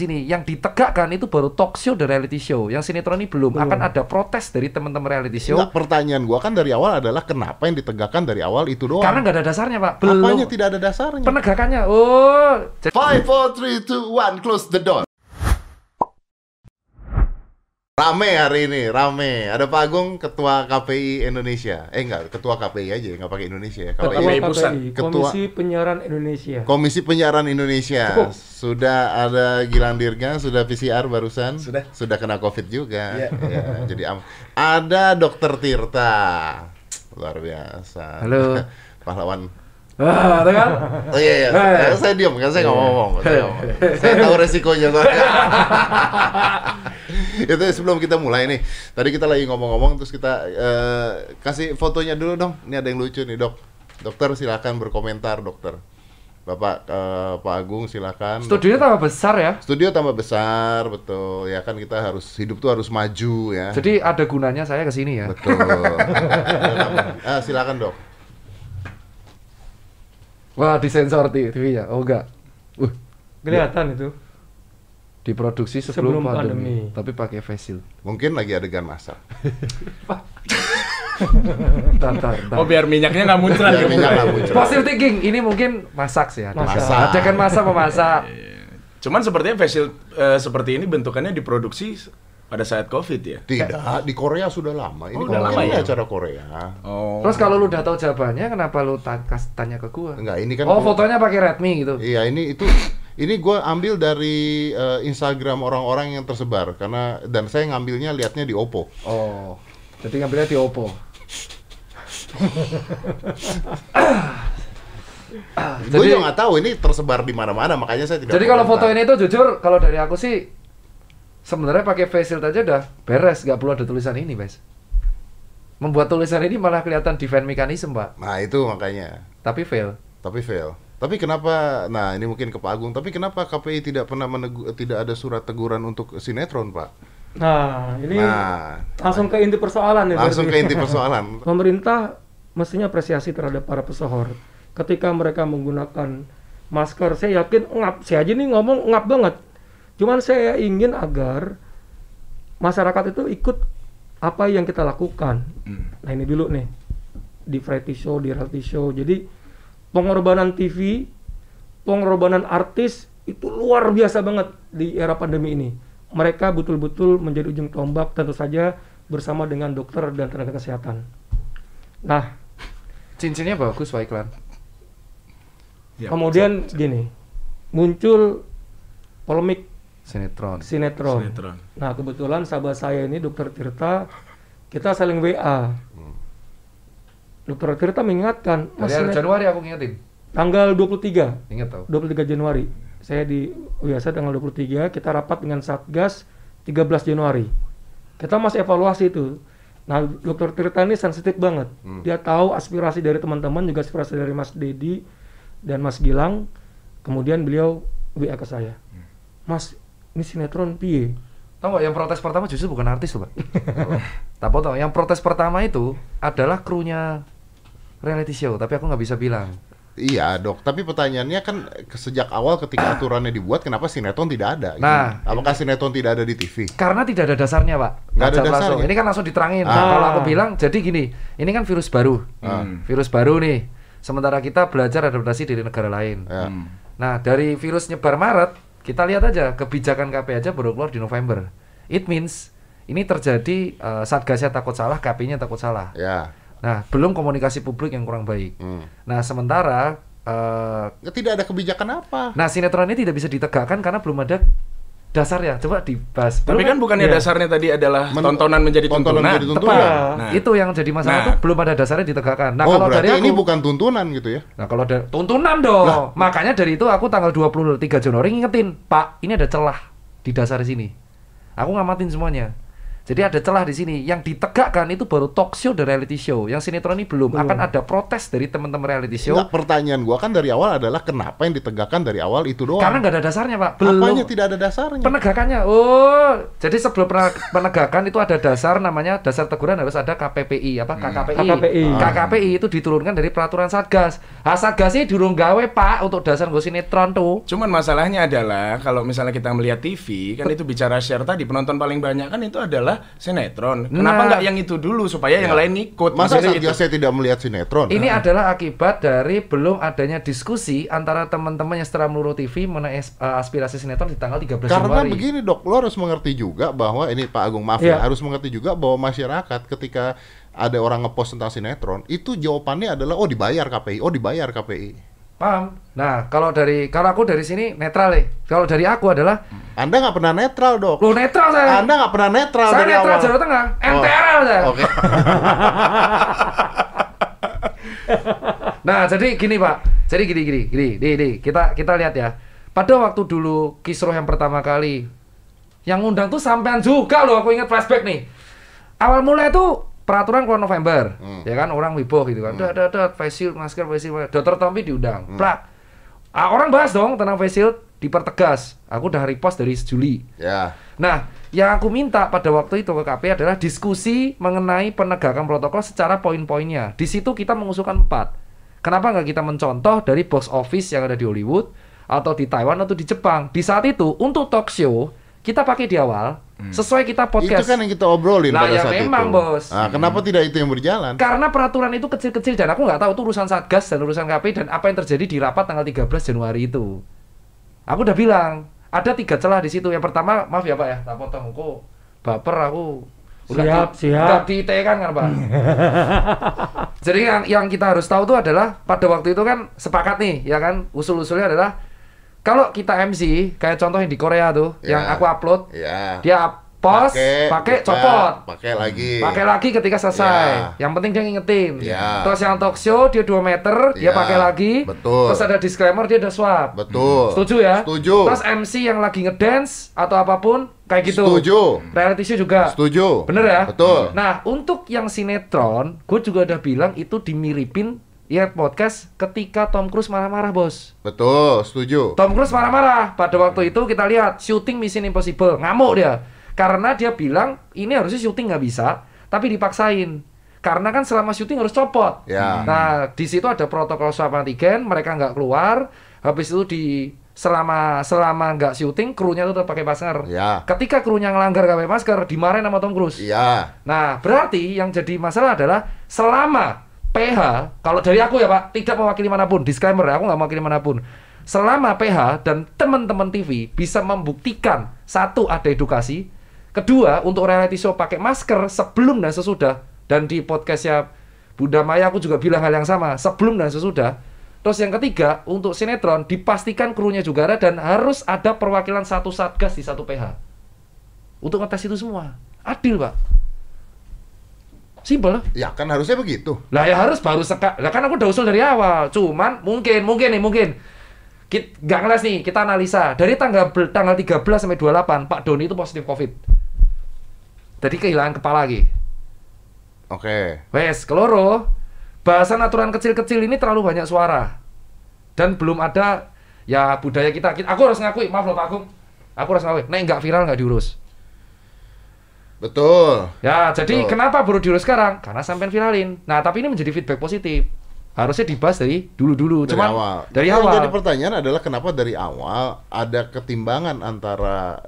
Sini yang ditegakkan itu baru talk show dan reality show. Yang sinetron ini belum. Akan ada protes dari teman-teman reality show. Enggak, pertanyaan gua kan dari awal adalah kenapa yang ditegakkan dari awal itu doang? Karena nggak ada dasarnya, Pak. Belum. Apanya tidak ada dasarnya? Penegakannya. Oh. 5, 4, 3, 2, 1, close the door. Rame hari ini, rame. Ada Pak Agung, Ketua KPI Indonesia. Enggak, Ketua KPI aja, nggak pakai Indonesia. KPI pusat. Komisi Penyiaran Indonesia. Komisi Penyiaran Indonesia. Cukup. Sudah ada Gilang Dirga, sudah PCR barusan. Sudah kena COVID juga. Ya, jadi ada Dokter Tirta. Luar biasa. Halo. Pahlawan. Ah, kan? Oh iya, iya. Saya diam, kan saya nggak ngomong. Saya tahu resikonya. Itu sebelum kita mulai nih, tadi kita lagi ngomong-ngomong, terus kita kasih fotonya dulu dong. Ini ada yang lucu nih, Dok. Dokter silakan berkomentar, Dokter. Bapak Pak Agung silakan. Studionya tambah besar ya? Studio tambah besar, betul. Ya kan kita harus hidup tuh harus maju ya. Jadi ada gunanya saya kesini ya. Betul. Silakan, Dok. Wah, disensor TV-nya. Oh enggak. Kelihatan itu. Diproduksi sebelum pandemi, tapi pakai face shield. Mungkin lagi adegan masak. Tantar. Oh biar minyaknya nggak muncrat. Positive thinking, ini mungkin masak sih. Masak. Adegan masak memasak. Cuman sepertinya face shield seperti ini bentukannya diproduksi pada saat COVID ya? Tidak, di Korea sudah lama. Ini udah lama ya acara Korea. Oh. Terus kalau lu udah tahu jawabannya, kenapa lu tanya ke gua? Enggak, ini kan. Oh fotonya pakai Redmi gitu. Iya ini itu. Ini gue ambil dari Instagram orang-orang yang tersebar karena dan saya ngambilnya liatnya di Oppo. Oh, jadi ngambilnya di Oppo. Gue juga nggak tahu ini tersebar di mana-mana, makanya saya tidak. Jadi kalau foto ini tuh jujur, kalau dari aku sih sebenarnya pakai face shield aja udah beres, nggak perlu ada tulisan ini, guys. Membuat tulisan ini malah kelihatan defense mechanism, Pak. Nah itu makanya. Tapi fail. Tapi kenapa, nah ini mungkin ke Pak Agung, tapi kenapa KPI tidak pernah tidak ada surat teguran untuk sinetron, Pak? Nah, ini langsung ke inti persoalan ya. Langsung ke inti persoalan. Pemerintah mestinya apresiasi terhadap para pesohor. Ketika mereka menggunakan masker, saya yakin ngap, saya aja nih ngomong ngap banget. Cuman saya ingin agar masyarakat itu ikut apa yang kita lakukan. Nah ini dulu nih, di variety show, di reality show, jadi pengorbanan TV, pengorbanan artis itu luar biasa banget di era pandemi ini. Mereka betul-betul menjadi ujung tombak tentu saja bersama dengan dokter dan tenaga kesehatan. Nah, cincinnya bagus Pak Iklan. Ya, kemudian gini, muncul polemik sinetron. Nah kebetulan sahabat saya ini Dokter Tirta, kita saling WA. Dokter Tirta mengingatkan, Mas Januari aku ngingetin. Tanggal 23. Ingat tahu. 23 Januari. Saya di biasa tanggal 23 kita rapat dengan Satgas 13 Januari. Kita masih evaluasi itu. Nah, Dokter Tirta ini sensitif banget. Dia tahu aspirasi dari teman-teman juga aspirasi dari Mas Dedi dan Mas Gilang. Kemudian beliau WA ke saya. Mas, ini sinetron piye? Tahu nggak yang protes pertama justru bukan artis loh, Pak. Tapi tahu yang protes pertama itu adalah krunya reality show, tapi aku nggak bisa bilang. Iya Dok, tapi pertanyaannya kan sejak awal ketika aturannya dibuat kenapa sinetron tidak ada? Nah, apakah sinetron tidak ada di TV? Karena tidak ada dasarnya, Pak. Nggak ada dasarnya. Ini kan langsung diterangin. Nah, kalau aku bilang, jadi gini, ini kan virus baru, virus baru nih. Sementara kita belajar adaptasi dari negara lain. Nah, dari virus nyebar Maret. Kita lihat aja, kebijakan KPI aja baru keluar di November. It means, ini terjadi Satgasnya takut salah, KPI-nya takut salah. Nah, belum komunikasi publik yang kurang baik. Nah, sementara tidak ada kebijakan apa. Nah, sinetron ini tidak bisa ditegakkan karena belum ada dasarnya. Coba dibahas. Tapi kan bukannya dasarnya tadi adalah tontonan menjadi tuntunan. Nah, itu yang jadi masalah tuh belum ada dasarnya ditegakkan. Nah, kalau dari aku, ini bukan tuntunan gitu ya. Nah, kalau ada tuntunan dong. Nah, makanya dari itu aku tanggal 23 Januari ngingetin, Pak, ini ada celah di dasar sini. Aku ngamatin semuanya. Jadi ada celah di sini. Yang ditegakkan itu baru talk show dan reality show. Yang sinetron ini belum. Akan ada protes dari teman-teman reality show. Enggak, pertanyaan gua kan dari awal adalah kenapa yang ditegakkan dari awal itu doang? Karena nggak ada dasarnya, Pak. Apanya tidak ada dasarnya? Penegakannya. Oh, jadi sebelum penegakan itu ada dasar namanya dasar teguran harus ada KPPI apa KKPI. KKPI itu diturunkan dari peraturan Satgas. Nah, Satgas ini durung gawe, Pak, untuk dasar gua sinetron tuh. Cuman masalahnya adalah kalau misalnya kita melihat TV kan itu bicara share tadi penonton paling banyak kan itu adalah sinetron. Kenapa nggak yang itu dulu supaya yang lain ikut? Masa saya tidak melihat sinetron. Ini adalah akibat dari belum adanya diskusi antara teman-teman yang setelah meluruh TV mengenai aspirasi sinetron di tanggal 13 Januari. Karena begini, Dok, lo harus mengerti juga bahwa ini Pak Agung, maaf ya, harus mengerti juga bahwa masyarakat ketika ada orang ngepost tentang sinetron, itu jawabannya adalah oh dibayar KPI, oh dibayar KPI. Paham? Nah, kalau aku dari sini netral deh. Kalau dari aku adalah Anda nggak pernah netral, Dok. Lu netral saya. Anda nggak pernah netral. Saya dari netral Jawa Tengah. MTRL saya. Oke. Nah, jadi gini, Pak. Jadi gini. Kita lihat ya. Pada waktu dulu kisruh yang pertama kali yang ngundang tuh sampean juga loh, aku ingat flashback nih. Awal mulai tuh peraturan keluar November, ya kan, orang wiboh gitu kan, face shield, masker, face shield, Dokter Tompi diundang, plak, orang bahas dong tentang face shield, dipertegas, aku udah repost dari Juli. Nah, yang aku minta pada waktu itu ke KPI adalah diskusi mengenai penegakan protokol secara poin-poinnya. Di situ kita mengusulkan 4. Kenapa nggak kita mencontoh dari box office yang ada di Hollywood atau di Taiwan atau di Jepang? Di saat itu untuk talk show kita pakai di awal, sesuai kita podcast. Itu kan yang kita obrolin pada saat itu. Nah, ya memang, Bos. Nah, kenapa tidak itu yang berjalan? Karena peraturan itu kecil-kecil dan aku nggak tahu itu urusan Satgas dan urusan KPI dan apa yang terjadi di rapat tanggal 13 Januari itu. Aku udah bilang, ada 3 celah di situ. Yang pertama, maaf ya, Pak ya, tak potong, kok baper aku. Siap. Di ITE kan, Pak. Jadi yang kita harus tahu itu adalah pada waktu itu kan sepakat nih, ya kan? Usul-usulnya adalah kalau kita MC, kayak contoh yang di Korea tuh, yang aku upload, dia post, pakai copot, pakai lagi ketika selesai. Yang penting dia ngingetin. Terus yang talk show dia 2 meter, dia pakai lagi. Betul. Terus ada disclaimer, dia ada swap. Betul. Setuju ya? Setuju. Terus MC yang lagi ngedance atau apapun, kayak gitu. Setuju. Reality show juga. Setuju. Bener ya? Betul. Nah, untuk yang sinetron, gue juga udah bilang itu dimiripin. Ya, podcast ketika Tom Cruise marah-marah, Bos. Betul, setuju. Tom Cruise marah-marah. Pada waktu itu kita lihat syuting Mission Impossible, ngamuk dia. Karena dia bilang ini harusnya syuting nggak bisa, tapi dipaksain. Karena kan selama syuting harus copot. Nah, di situ ada protokol swab antigen, mereka nggak keluar. Habis itu selama nggak syuting, krunya tetap pakai masker. Ketika krunya ngelanggar nggak pakai masker, dimarahin sama Tom Cruise. Nah, berarti yang jadi masalah adalah selama PH, kalau dari aku ya, Pak, tidak mewakili manapun, disclaimer, aku nggak mewakili manapun. Selama PH dan teman-teman TV bisa membuktikan, 1, ada edukasi, 2, untuk reality show pakai masker sebelum dan sesudah, dan di podcastnya Bunda Maya aku juga bilang hal yang sama, sebelum dan sesudah. Terus yang 3, untuk sinetron dipastikan krunya juga ada dan harus ada perwakilan 1 Satgas di 1 PH untuk ngetes itu semua. Adil, Pak. Simpel. Ya kan harusnya begitu. Lah ya harus baru sekali. Lah kan aku udah usul dari awal. Cuman mungkin kita nggak ngeles nih, kita analisa. Dari tanggal 13 sampai 28 Pak Doni itu positif Covid. Jadi kehilangan kepala lagi. Oke. Wes, keloro. Bahasan aturan kecil-kecil ini terlalu banyak suara. Dan belum ada ya budaya kita. Aku harus ngakui, maaf loh Pak Agung. Aku harus ngakui, nek nggak viral nggak diurus. Betul. Ya, jadi kenapa baru diurus sekarang? Karena sampean viralin. Nah, tapi ini menjadi feedback positif. Harusnya dibahas dari dulu-dulu. Cuman awal. Dari awal. Jadi pertanyaan adalah kenapa dari awal ada ketimbangan antara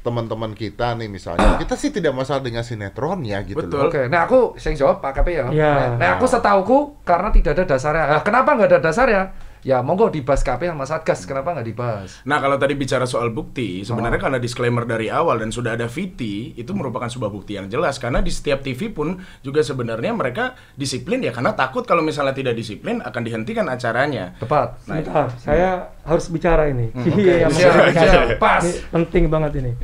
teman-teman kita nih misalnya. Kita sih tidak masalah dengan sinetronnya gitu. Betul. Oke. Nah, aku yang jawab Pak KPI ya. Nah, aku setauku karena tidak ada dasarnya. Nah, kenapa nggak ada dasarnya? Ya monggo dibahas KPI sama Satgas, kenapa nggak dibahas? Nah kalau tadi bicara soal bukti, sebenarnya karena disclaimer dari awal dan sudah ada VT, itu merupakan sebuah bukti yang jelas. Karena di setiap TV pun juga sebenarnya mereka disiplin ya karena takut kalau misalnya tidak disiplin akan dihentikan acaranya. Tepat. Nah, saya harus bicara ini. Pas. Ini penting banget ini.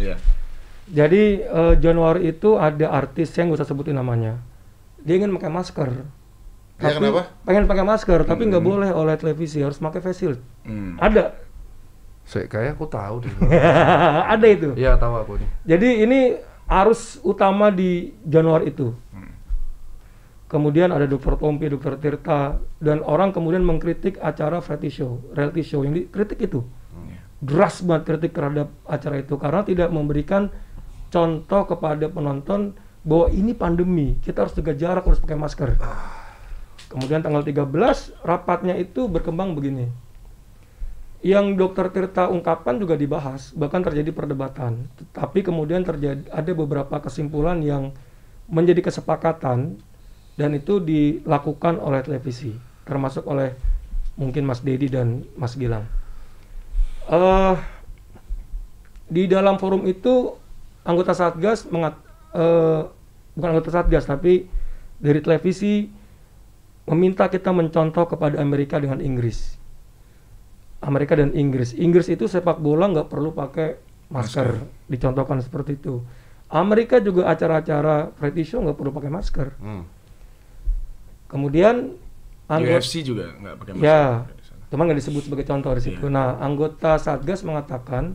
Jadi Januari itu ada artis yang nggak usah sebutin namanya, dia ingin pakai masker. Tapi kenapa? Pengen pakai masker, tapi nggak boleh oleh televisi, harus pakai face shield. Ada. Kayak aku tahu deh. Ada itu. Iya, tahu aku nih. Jadi ini arus utama di Januari itu. Kemudian ada Dokter Tompi, Dokter Tirta, dan orang kemudian mengkritik acara reality show yang dikritik itu. Deras banget kritik terhadap acara itu karena tidak memberikan contoh kepada penonton bahwa ini pandemi, kita harus jaga jarak, harus pakai masker. Kemudian tanggal 13 rapatnya itu berkembang begini. Yang Dokter Tirta ungkapkan juga dibahas, bahkan terjadi perdebatan. Tapi kemudian ada beberapa kesimpulan yang menjadi kesepakatan. Dan itu dilakukan oleh televisi, termasuk oleh mungkin Mas Dedi dan Mas Gilang. Di dalam forum itu, anggota Satgas, bukan anggota Satgas, tapi dari televisi meminta kita mencontoh kepada Amerika dengan Inggris. Amerika dan Inggris. Inggris itu sepak bola nggak perlu pakai masker. Dicontohkan seperti itu. Amerika juga acara-acara variety show nggak perlu pakai masker. Kemudian UFC juga nggak pakai masker. Ya, cuma nggak disebut sebagai contoh di situ. Yeah. Nah, anggota Satgas mengatakan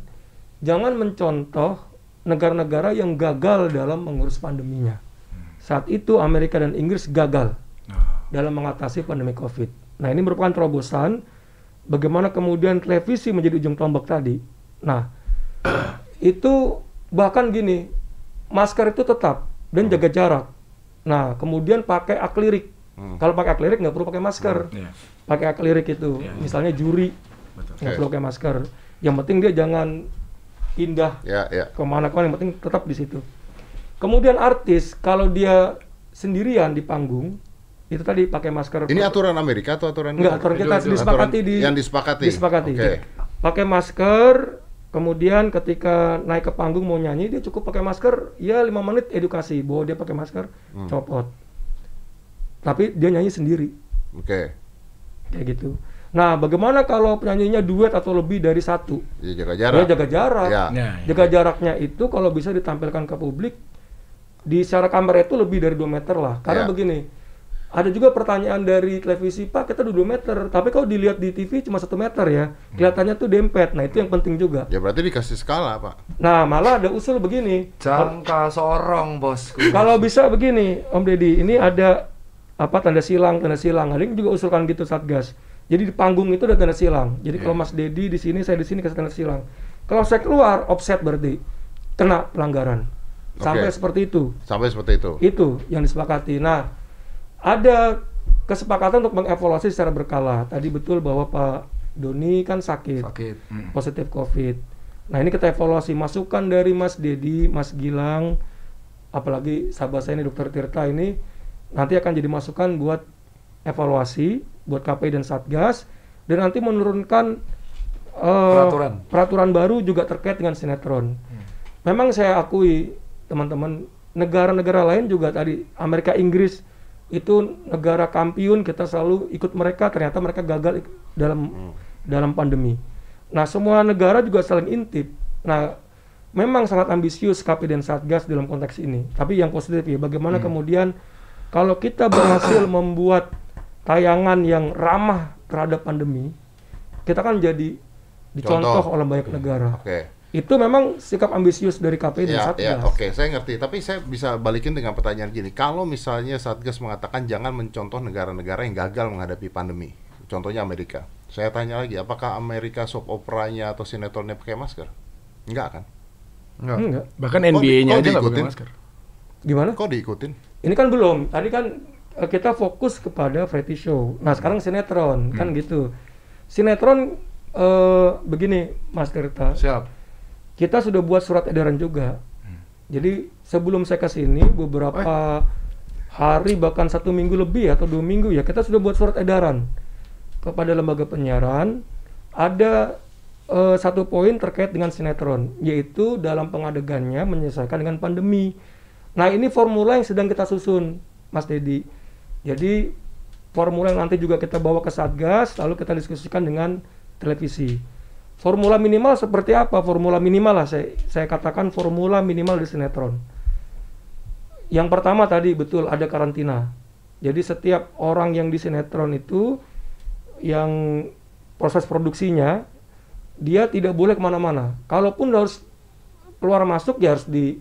jangan mencontoh negara-negara yang gagal dalam mengurus pandeminya. Saat itu Amerika dan Inggris gagal dalam mengatasi pandemi COVID. Nah, ini merupakan terobosan bagaimana kemudian televisi menjadi ujung tombak tadi. Nah, itu bahkan gini, masker itu tetap dan jaga jarak. Nah, kemudian pakai aklirik. Kalau pakai aklirik nggak perlu pakai masker. Pakai aklirik itu, misalnya juri nggak perlu pakai masker. Yang penting dia jangan pindah kemana-mana. Yang penting tetap di situ. Kemudian artis kalau dia sendirian di panggung itu tadi pakai masker. Ini aturan Amerika atau aturan? Nggak, aturan kita disepakati di. Yang disepakati. Disepakati. Pakai masker. Kemudian ketika naik ke panggung mau nyanyi dia cukup pakai masker. Ya 5 menit edukasi bahwa dia pakai masker, copot. Tapi dia nyanyi sendiri. Kayak gitu. Nah, bagaimana kalau penyanyinya duet atau lebih dari satu? Ya, jaga jarak. Jaga jaraknya itu kalau bisa ditampilkan ke publik di secara kamera itu lebih dari 2 meter lah. Karena begini, ada juga pertanyaan dari televisi, Pak, kita 2 meter, tapi kalau dilihat di TV cuma 1 meter ya. Kelihatannya tuh dempet. Nah, itu yang penting juga. Ya, berarti dikasih skala, Pak. Nah, malah ada usul begini. Jangka sorong, bosku. Kalau bisa begini, Om Deddy, ini ada tanda silang. Ada yang juga usulkan gitu Satgas. Jadi di panggung itu ada tanda silang. Jadi kalau Mas Dedi di sini, saya di sini kasih tanda silang. Kalau saya keluar, offset berarti kena pelanggaran. Sampai seperti itu. Sampai seperti itu. Itu yang disepakati. Nah, ada kesepakatan untuk mengevaluasi secara berkala. Tadi betul bahwa Pak Doni kan sakit. Positif COVID. Nah, ini kita evaluasi masukan dari Mas Dedi, Mas Gilang, apalagi sahabat saya ini Dokter Tirta ini. Nanti akan jadi masukan buat evaluasi, buat KPI dan Satgas, dan nanti menurunkan peraturan baru juga terkait dengan sinetron. Memang saya akui, teman-teman, negara-negara lain juga tadi, Amerika, Inggris, itu negara kampiun, kita selalu ikut mereka, ternyata mereka gagal dalam, pandemi. Nah, semua negara juga saling intip. Nah, memang sangat ambisius KPI dan Satgas dalam konteks ini. Tapi yang positif ya, bagaimana kemudian kalau kita berhasil membuat tayangan yang ramah terhadap pandemi, kita kan jadi dicontoh oleh banyak negara. Itu memang sikap ambisius dari KPI dan Satgas. Oke, saya ngerti. Tapi saya bisa balikin dengan pertanyaan gini. Kalau misalnya Satgas mengatakan jangan mencontoh negara-negara yang gagal menghadapi pandemi, contohnya Amerika. Saya tanya lagi, apakah Amerika soap operanya atau sinetronnya pakai masker? Enggak kan? Enggak. Bahkan NBA-nya aja nggak pakai masker. Gimana? Kok diikutin? Ini kan belum. Tadi kan kita fokus kepada variety show. Nah, sekarang sinetron, kan gitu. Sinetron begini, Mas Kerta. Siap. Kita sudah buat surat edaran juga. Jadi sebelum saya kesini beberapa hari bahkan 1 minggu lebih atau 2 minggu ya kita sudah buat surat edaran kepada lembaga penyiaran. Ada 1 poin terkait dengan sinetron, yaitu dalam pengadegannya menyesuaikan dengan pandemi. Nah, ini formula yang sedang kita susun, Mas Dedi. Jadi, formula yang nanti juga kita bawa ke Satgas, lalu kita diskusikan dengan televisi. Formula minimal seperti apa? Formula minimal lah, saya katakan formula minimal di sinetron. Yang pertama tadi, betul, ada karantina. Jadi, setiap orang yang di sinetron itu, yang proses produksinya, dia tidak boleh kemana-mana. Kalaupun harus keluar masuk, ya harus di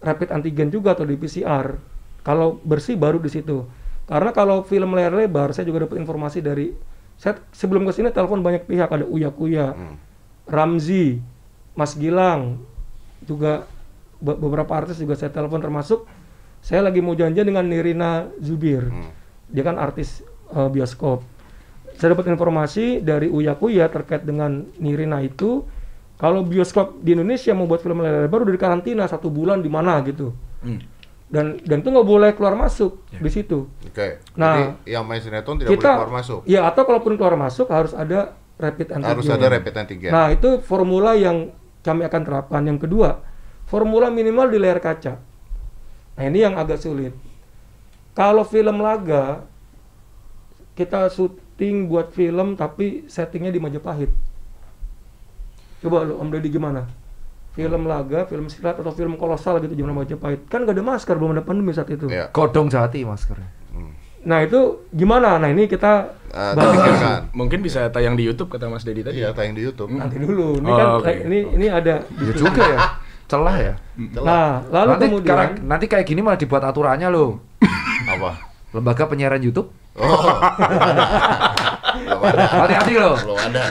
rapid antigen juga atau di PCR. Kalau bersih baru di situ. Karena kalau film layar lebar, saya juga dapat informasi dari, saya sebelum ke sini telepon banyak pihak, ada Uya Kuya, Ramzi, Mas Gilang, juga beberapa artis juga saya telepon, termasuk saya lagi mau janjian dengan Nirina Zubir. Dia kan artis bioskop. Saya dapat informasi dari Uya Kuya terkait dengan Nirina itu, kalau bioskop di Indonesia mau buat film layar lebar udah di karantina 1 bulan di mana gitu. Dan itu nggak boleh keluar masuk di situ. Nah, jadi yang main sinetron tidak boleh keluar masuk. Ya, atau kalaupun keluar masuk harus ada rapid antigen. Harus ada rapid antigen. Nah, itu formula yang kami akan terapkan. Yang kedua, formula minimal di layar kaca. Nah, ini yang agak sulit. Kalau film laga, kita syuting buat film tapi settingnya di Majapahit. Coba lu, Om Deddy, gimana? Film laga, film silat, atau film kolosal gitu zaman Majapahit. Kan gak ada masker, belum ada pandemi saat itu. Kodong jati maskernya. Nah itu gimana? Nah ini kita pikirkan. Mungkin bisa tayang di YouTube kata Mas Dedi tadi. Iya, tayang di YouTube. Nanti dulu. Ini kan ini ada. Iya juga ya. Celah ya. Nah, lalu nanti kemudian nanti kayak gini malah dibuat aturannya loh. Apa? Lembaga penyiaran YouTube. Hati-hati loh.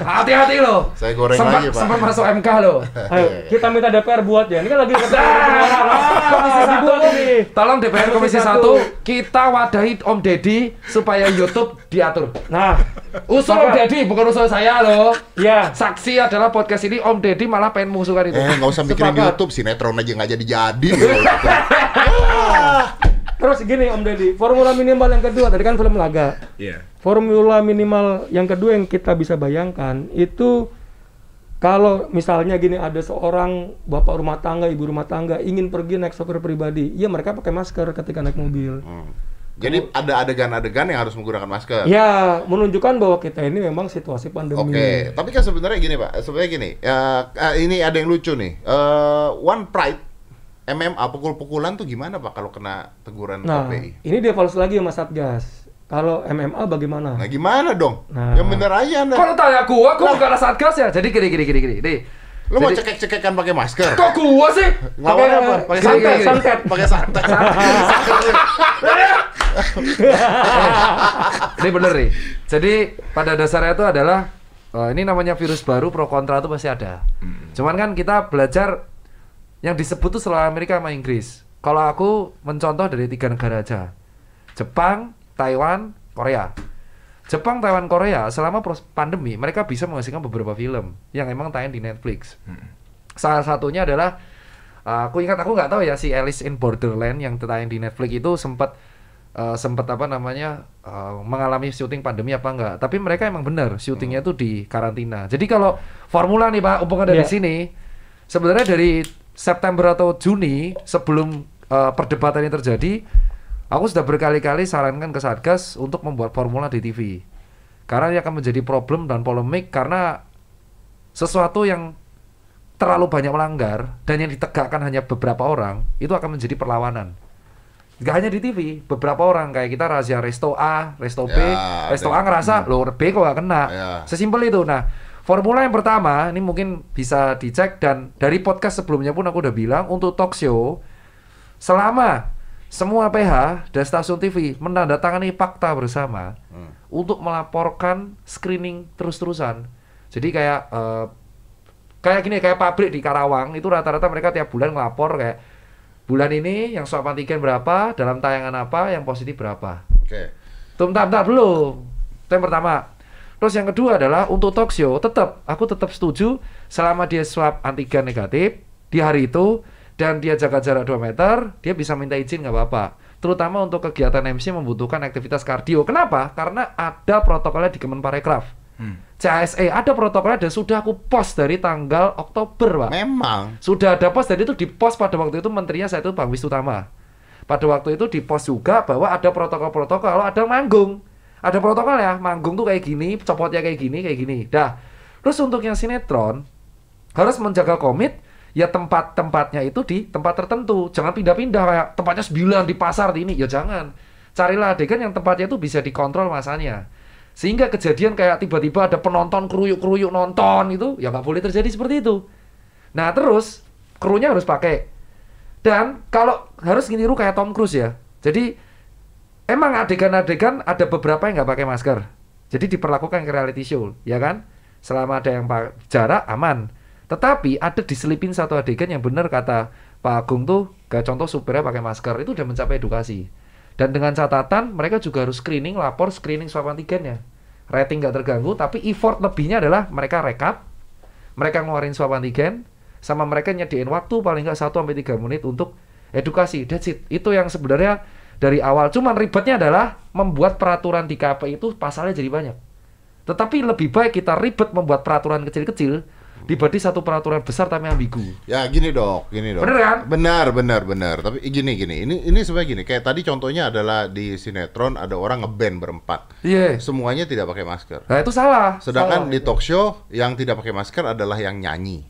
Hati-hati loh. Saya goreng lagi, Pak. Sempat masuk MK loh. Ayo, kita minta DPR buat ya. Ini kan lagi Komisi 1 ini. Tolong DPR Komisi 1 kita wadahi Om Deddy supaya YouTube diatur. Nah, usul Om Deddy, bukan usul saya loh. Iya. Saksi adalah podcast ini Om Deddy malah pengen musuhkan itu. Nggak usah mikirin YouTube, sinetron aja nggak jadi. Terus gini Om Deddy, formula minimal yang kedua tadi kan film laga. Formula minimal yang kedua yang kita bisa bayangkan itu kalau misalnya gini, ada seorang bapak rumah tangga, ibu rumah tangga ingin pergi naik sopir pribadi, ya mereka pakai masker ketika naik mobil. Jadi ada adegan-adegan yang harus menggunakan masker. Ya, menunjukkan bahwa kita ini memang situasi pandemi. Oke, tapi kan sebenarnya gini Pak, ini ada yang lucu nih. One Pride MMA pukul-pukulan tuh gimana Pak kalau kena teguran KPI? Ini dia false lagi sama Satgas. Kalau MMA bagaimana? Nah gimana dong? Yang bener aja Anda. Kalau tanya gua bukan Satgas ya. Jadi gini. Lu mau cekek-cekekan pakai masker? Kok gua sih? Pakai apa? Pakai santet. Pakai santet. Ini bener nih. Jadi pada dasarnya itu adalah ini namanya virus baru, pro kontra itu pasti ada. Cuman kan kita belajar yang disebut tuh selalu Amerika sama Inggris. Kalau aku mencontoh dari 3 negara aja. Jepang, Taiwan, Korea. Jepang, Taiwan, Korea selama pandemi mereka bisa menghasilkan beberapa film yang emang tayang di Netflix. Salah satunya adalah aku nggak tahu ya si Alice in Borderland yang tayang di Netflix itu sempat apa namanya mengalami syuting pandemi apa enggak. Tapi mereka emang bener syutingnya itu di karantina. Jadi kalau formula nih Pak, hubungan dari sini sebenarnya dari September atau Juni sebelum perdebatan ini terjadi, aku sudah berkali-kali sarankan ke Satgas untuk membuat formula di TV. Karena ini akan menjadi problem dan polemik karena sesuatu yang terlalu banyak melanggar dan yang ditegakkan hanya beberapa orang, itu akan menjadi perlawanan. Gak hanya di TV, beberapa orang kayak kita razia resto A, resto B, resto A ngerasa, loh B kok gak kena. Sesimpel itu. Nah, formula yang pertama, ini mungkin bisa dicek dan dari podcast sebelumnya pun aku udah bilang, untuk talk show, selama semua PH dan stasiun TV menandatangani fakta bersama untuk melaporkan screening terus-terusan. Jadi kayak kayak pabrik di Karawang itu rata-rata mereka tiap bulan ngelapor kayak bulan ini yang swab antigen berapa, dalam tayangan apa, yang positif berapa. Bentar belum. Itu yang pertama. Terus yang kedua adalah untuk talk show aku tetap setuju selama dia swab antigen negatif di hari itu dan dia jaga jarak 2 meter, dia bisa minta izin nggak apa-apa. Terutama untuk kegiatan MC membutuhkan aktivitas kardio. Kenapa? Karena ada protokolnya di Kemenparekraf. CHSE ada protokolnya dan sudah aku post dari tanggal Oktober, Pak. Memang. Sudah ada post dan itu di-post pada waktu itu menterinya saya itu Bang Wishnutama. Pada waktu itu di-post juga bahwa ada protokol-protokol kalau ada manggung. Ada protokol ya, manggung tuh kayak gini, copotnya kayak gini. Dah. Terus untuk yang sinetron harus menjaga komit. Ya tempat-tempatnya itu di tempat tertentu. Jangan pindah-pindah kayak tempatnya 9 di pasar di ini. Ya jangan. Carilah adegan yang tempatnya itu bisa dikontrol masanya. Sehingga kejadian kayak tiba-tiba ada penonton keruyuk-keruyuk nonton itu ya nggak boleh terjadi seperti itu. Nah terus krunya harus pakai Dan kalau harus nginiru kayak Tom Cruise ya. Jadi emang adegan-adegan ada beberapa yang nggak pakai masker. Jadi diperlakukan ke reality show, ya kan? Selama ada yang jarak aman. Tetapi ada diselipin satu adegan yang benar kata Pak Agung tuh, gak contoh supirnya pakai masker, itu udah mencapai edukasi. Dan dengan catatan mereka juga harus screening, lapor screening swab antigennya. Rating gak terganggu, tapi effort lebihnya adalah mereka rekap, mereka ngeluarin swab antigen, sama mereka nyediain waktu paling nggak 1-3 menit untuk edukasi. That's it. Itu yang sebenarnya dari awal. Cuman ribetnya adalah membuat peraturan di KPI itu pasalnya jadi banyak. Tetapi lebih baik kita ribet membuat peraturan kecil-kecil dibanding satu peraturan besar tapi ambigu. Ya gini dok, bener kan? Benar. Tapi gini. Ini sebenarnya gini. Kayak tadi contohnya adalah di sinetron ada orang ngeband berempat. Iya. Yeah. Semuanya tidak pakai masker. Nah itu salah. Sedangkan salah, di talk show yang tidak pakai masker adalah yang nyanyi.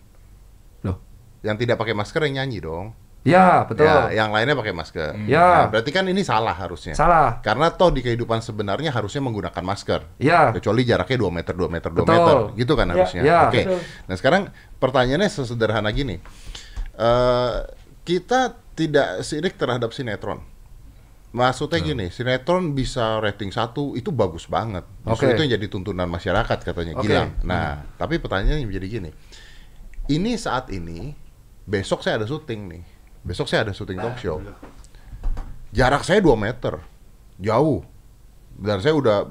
Loh? Yang tidak pakai masker yang nyanyi dong. Ya betul. Ya, yang lainnya pakai masker. Ya. Nah, berarti kan ini salah harusnya. Salah. Karena toh di kehidupan sebenarnya harusnya menggunakan masker. Ya. Kecuali jaraknya 2 meter. Gitu kan ya, harusnya. Ya, oke. Okay. Nah sekarang pertanyaannya sesederhana gini. Kita tidak sirik terhadap sinetron. Maksudnya gini, sinetron bisa rating 1 itu bagus banget. Maksudnya itu yang jadi tuntunan masyarakat katanya Gilang. Nah tapi pertanyaannya menjadi gini. Ini saat ini, besok saya ada syuting nih. Besok saya ada syuting talk show. Jarak saya 2 meter. Jauh. Dan saya udah...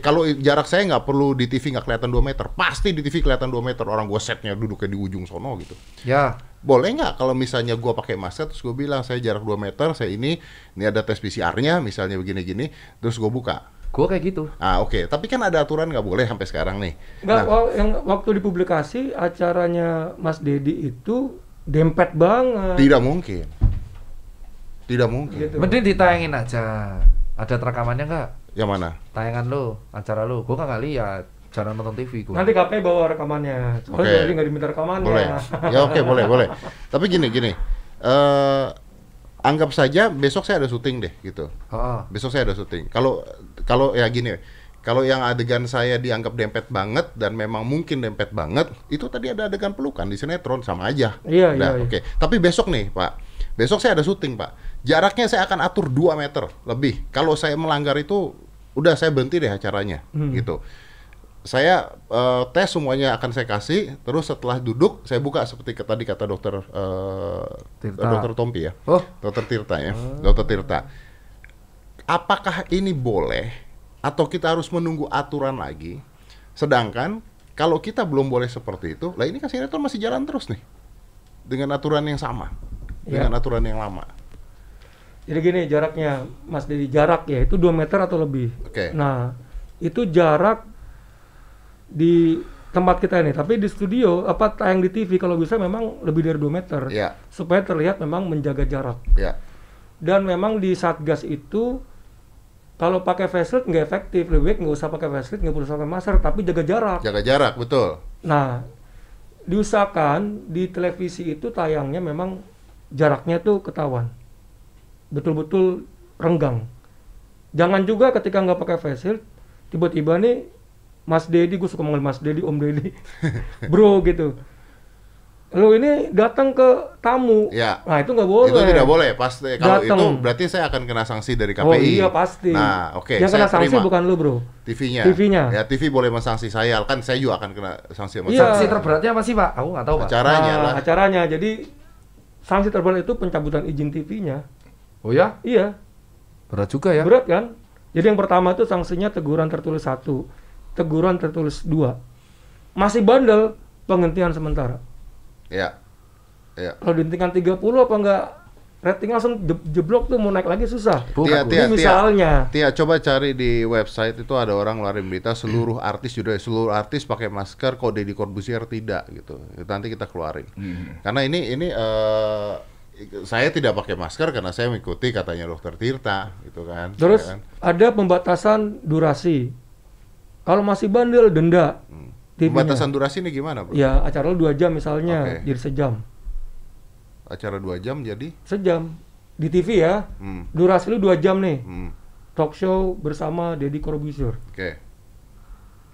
Kalau jarak saya nggak perlu di TV nggak kelihatan 2 meter. Pasti di TV kelihatan 2 meter. Orang gue setnya duduknya di ujung sono gitu. Ya. Boleh nggak kalau misalnya gue pakai masker, terus gue bilang saya jarak 2 meter, saya ini ada tes PCR-nya, misalnya begini-gini, terus gue buka. Gue kayak gitu. Ah oke. Tapi kan ada aturan nggak boleh sampai sekarang nih. Nggak, nah, yang waktu dipublikasi acaranya Mas Dedi itu... dempet banget. Tidak mungkin. Tidak mungkin. Gitu. Mending ditayangin aja. Ada rekamannya nggak? Yang mana? Tayangan lo, acara lo. Gue nggak lihat. Cara nonton TV gue. Nanti KPI bawa rekamannya. Soalnya jadi nggak diminta rekamannya. Boleh. Ya oke boleh. Tapi gini. Anggap saja besok saya ada syuting deh gitu. Besok saya ada syuting. Kalau ya gini. Kalau yang adegan saya dianggap dempet banget dan memang mungkin dempet banget, itu tadi ada adegan pelukan di sinetron sama aja. Iya, nah, iya. Oke. Tapi besok nih, Pak. Besok saya ada syuting, Pak. Jaraknya saya akan atur 2 meter lebih. Kalau saya melanggar itu udah saya berhenti deh acaranya, gitu. Saya tes semuanya akan saya kasih, terus setelah duduk saya buka seperti tadi kata dokter Tompi ya. Dokter Tirta ya. Dokter Tirta. Apakah ini boleh? Atau kita harus menunggu aturan lagi? Sedangkan kalau kita belum boleh seperti itu, lah ini kan sinetron masih jalan terus nih dengan aturan yang sama, dengan aturan yang lama. Jadi gini jaraknya, Mas Dedi, jarak ya itu 2 meter atau lebih. Oke. Nah itu jarak di tempat kita ini, tapi di studio apa tayang di TV kalau bisa memang lebih dari 2 meter supaya terlihat memang menjaga jarak. Dan memang di Satgas itu kalau pakai face shield nggak efektif, lebih baik nggak usah pakai face shield, nggak perlu pakai masker, tapi jaga jarak. Jaga jarak, betul. Nah, diusahakan di televisi itu tayangnya memang jaraknya tuh ketahuan, betul-betul renggang. Jangan juga ketika nggak pakai face shield, tiba-tiba nih Mas Dedi, gue suka manggil Mas Dedi, Om Dedi, bro gitu. Lo ini datang ke tamu, nah itu nggak boleh. Itu tidak boleh, pasti. Kalau itu berarti saya akan kena sanksi dari KPI. Oh iya pasti. Nah oke. Yang kena sanksi bukan lo bro. TV-nya. Ya TV boleh mensanksi saya, kan saya juga akan kena sanksi. Sanksi terberatnya apa sih pak? Aku nggak tahu pak. Acaranya lah. Acaranya, jadi sanksi terberat itu pencabutan izin TV-nya. Oh ya? Iya. Berat juga ya? Berat kan? Jadi yang pertama itu sanksinya teguran tertulis 1, teguran tertulis 2, masih bandel penghentian sementara. Kalau dihentikan 30 apa enggak, rating langsung jeblok tuh, mau naik lagi susah. Tia, coba cari di website itu ada orang ngeluarin berita seluruh artis juga, seluruh artis pakai masker kok Deddy Corbuzier tidak gitu. Nanti kita keluarin. Karena ini saya tidak pakai masker karena saya mengikuti katanya Dokter Tirta gitu kan. Terus ada pembatasan durasi. Kalau masih bandel denda. Pembatasan durasi ini gimana, bro? Ya, acara 2 jam misalnya, jadi sejam. Acara 2 jam jadi? Sejam. Di TV ya, durasi lu 2 jam nih. Talk show bersama Deddy Corbuzier.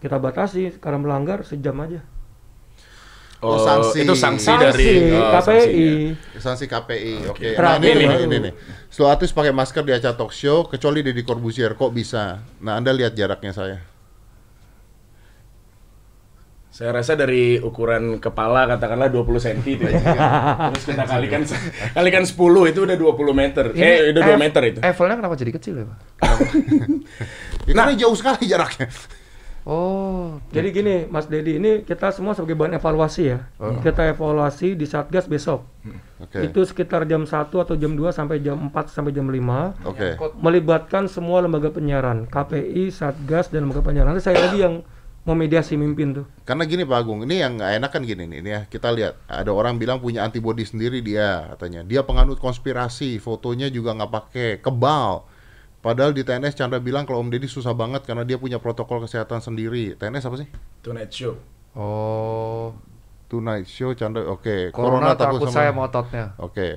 Kita batasi, karena melanggar sejam aja. Oh, sanksi. Itu sanksi dari KPI. Sanksi KPI. Oke. Nah, ini nih. Setelah artis pakai masker di acara talk show, kecuali Deddy Corbuzier, kok bisa? Nah, Anda lihat jaraknya saya. Saya rasa dari ukuran kepala katakanlah 20 cm itu. Terus kita kalikan 10 itu udah 20 meter. Ini udah 2 meter itu. Levelnya kenapa jadi kecil ya, Pak? Ya, karena jauh sekali jaraknya. Oh, jadi gini Mas Dedi, ini kita semua sebagai bahan evaluasi ya. Oh. Kita evaluasi di Satgas besok. Okay. Itu sekitar jam 1 atau jam 2 sampai jam 4 sampai jam 5. Okay. Melibatkan semua lembaga penyiaran, KPI, Satgas, dan lembaga penyiaran. Nanti saya lagi yang memediasi mimpin tuh. Karena gini Pak Agung, ini yang gak enak kan gini nih, ini ya, kita lihat ada orang bilang punya antibody sendiri dia katanya. Dia penganut konspirasi, fotonya juga nggak pakai, kebal. Padahal di TNS Chandra bilang kalau Om Deddy susah banget karena dia punya protokol kesehatan sendiri. TNS apa sih? Tonight Show. Oh, Tonight Show Chandra. Oke. Okay. Corona takut sama saya mototnya. Oke. Okay.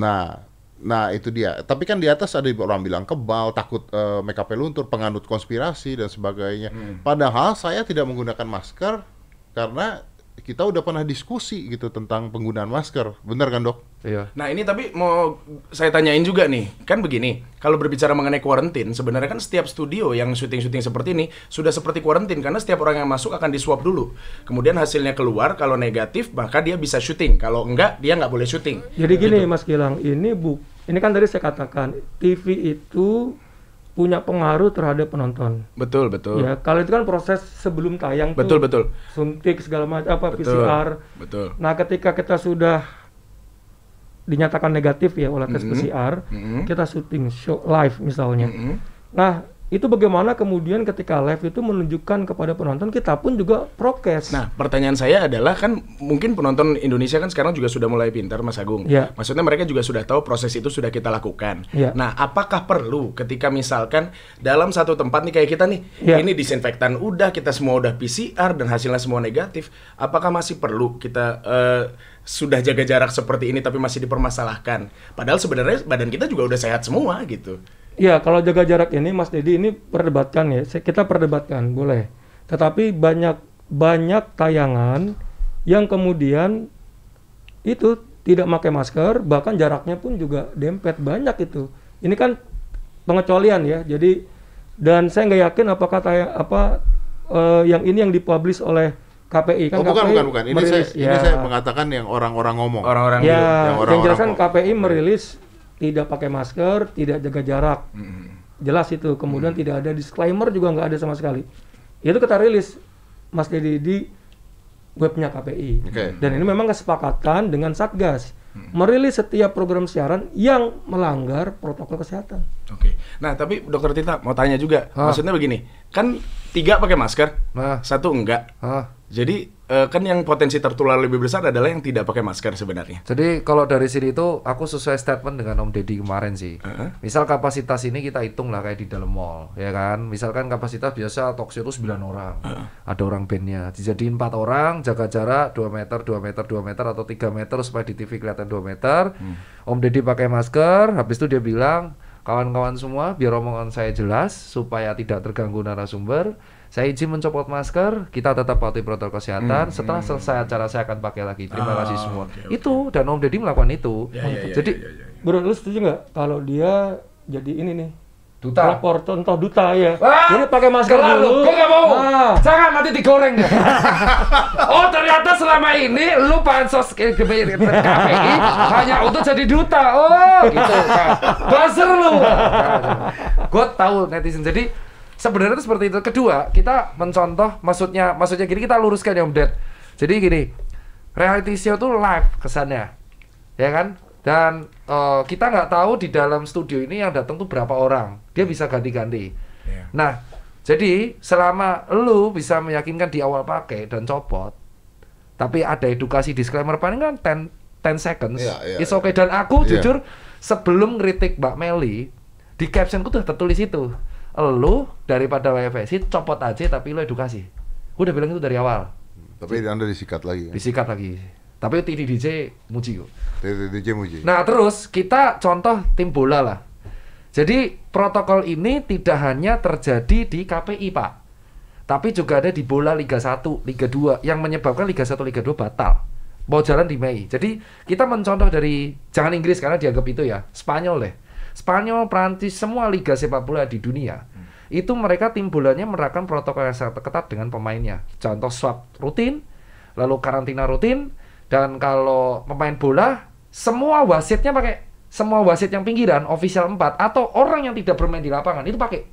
Nah itu dia. Tapi kan di atas ada orang bilang kebal, takut make-up-nya luntur, penganut konspirasi dan sebagainya. Padahal saya tidak menggunakan masker karena kita udah pernah diskusi gitu tentang penggunaan masker. Bener kan, Dok? Iya. Nah, ini tapi mau saya tanyain juga nih. Kan begini, kalau berbicara mengenai kuarantin, sebenarnya kan setiap studio yang syuting-syuting seperti ini sudah seperti kuarantin karena setiap orang yang masuk akan di-swab dulu. Kemudian hasilnya keluar, kalau negatif maka dia bisa syuting. Kalau enggak, dia nggak boleh syuting. Jadi gini, gitu. Mas Gilang, ini kan tadi saya katakan, TV itu punya pengaruh terhadap penonton. Betul, betul. Ya, kalau itu kan proses sebelum tayang. Betul, tuh, betul. Suntik segala macam apa betul, PCR. Betul. Nah, ketika kita sudah dinyatakan negatif ya oleh tes PCR, kita syuting show live misalnya. Nah, itu bagaimana kemudian ketika live itu menunjukkan kepada penonton, kita pun juga prokes. Nah, pertanyaan saya adalah kan mungkin penonton Indonesia kan sekarang juga sudah mulai pintar, Mas Agung. Yeah. Maksudnya mereka juga sudah tahu proses itu sudah kita lakukan. Yeah. Nah, apakah perlu ketika misalkan dalam satu tempat nih kayak kita nih, ini disinfektan udah, kita semua udah PCR dan hasilnya semua negatif, apakah masih perlu kita sudah jaga jarak seperti ini tapi masih dipermasalahkan? Padahal sebenarnya badan kita juga udah sehat semua gitu. Ya, kalau jaga jarak ini, Mas Dedi, ini perdebatkan ya. Kita perdebatkan, boleh. Tetapi banyak tayangan yang kemudian itu tidak pakai masker, bahkan jaraknya pun juga dempet, banyak itu. Ini kan pengecualian ya. Jadi, dan saya nggak yakin apakah yang ini yang dipublish oleh KPI kan. Oh, bukan. Ini merilis, saya mengatakan yang orang-orang ngomong. Orang-orang ya, yang jelasan KPI merilis tidak pakai masker, tidak jaga jarak, jelas itu. Kemudian tidak ada disclaimer juga, nggak ada sama sekali. Itu kita rilis, Mas Dedi, di webnya KPI. Okay. Dan ini memang kesepakatan dengan Satgas merilis setiap program siaran yang melanggar protokol kesehatan. Oke. Okay. Nah, tapi Dokter Tirta mau tanya juga, maksudnya begini, kan 3 pakai masker, 1 enggak. Jadi kan yang potensi tertular lebih besar adalah yang tidak pakai masker sebenarnya. Jadi kalau dari sini itu aku sesuai statement dengan Om Deddy kemarin sih. Misal kapasitas ini kita hitung lah kayak di dalam mall, ya kan. Misalkan kapasitas biasa talk show itu 9 orang, ada orang bandnya. Dijadiin 4 orang, jaga jarak 2 meter atau 3 meter supaya di TV kelihatan 2 meter. Om Deddy pakai masker, habis itu dia bilang, kawan-kawan semua biar omongan saya jelas supaya tidak terganggu narasumber. Saya izin mencopot masker, kita tetap patuhi protokol kesehatan. Setelah selesai acara saya akan pakai lagi. Terima kasih semua. Okay. Itu dan Om Deddy melakukan itu. Jadi, bro, lu setuju nggak kalau dia jadi ini nih? Duta. Lapor contoh duta ya. Jadi pakai masker dulu. Gue nggak mau. Jangan nanti digoreng ya. Oh, ternyata selama ini lu pansos KPI hanya untuk jadi duta. Oh, gitu. Buzzer lu. Gue tahu netizen. Jadi sebenarnya itu seperti itu. Kedua, kita mencontoh, maksudnya gini, kita luruskan ya Om Ded. Jadi gini, reality show tuh live kesannya, ya kan? Dan kita nggak tahu di dalam studio ini yang datang tuh berapa orang. Dia bisa ganti-ganti. Nah, jadi selama lu bisa meyakinkan di awal pakai dan copot, tapi ada edukasi disclaimer paling kan 10 seconds. It's okay. Dan aku jujur sebelum ngeritik Mbak Meli, di captionku tuh tertulis itu. Lu daripada WFS copot aja tapi lu edukasi. Gue udah bilang itu dari awal. Tapi Anda disikat lagi. Ya? Disikat lagi. Tapi TDDJ muji kok. TDDJ muji. Nah, terus kita contoh tim bola lah. Jadi protokol ini tidak hanya terjadi di KPI, Pak. Tapi juga ada di bola Liga 1, Liga 2 yang menyebabkan Liga 1, Liga 2 batal. Mau jalan di Mei. Jadi kita mencontoh dari, jangan Inggris karena dianggap itu ya, Spanyol deh. Spanyol, Prancis, semua liga sepak bola di dunia itu mereka tim bolanya menerapkan protokol yang sangat ketat dengan pemainnya. Contoh swab rutin, lalu karantina rutin, dan kalau pemain bola semua wasitnya pakai, semua wasit yang pinggiran, official 4 atau orang yang tidak bermain di lapangan itu pakai.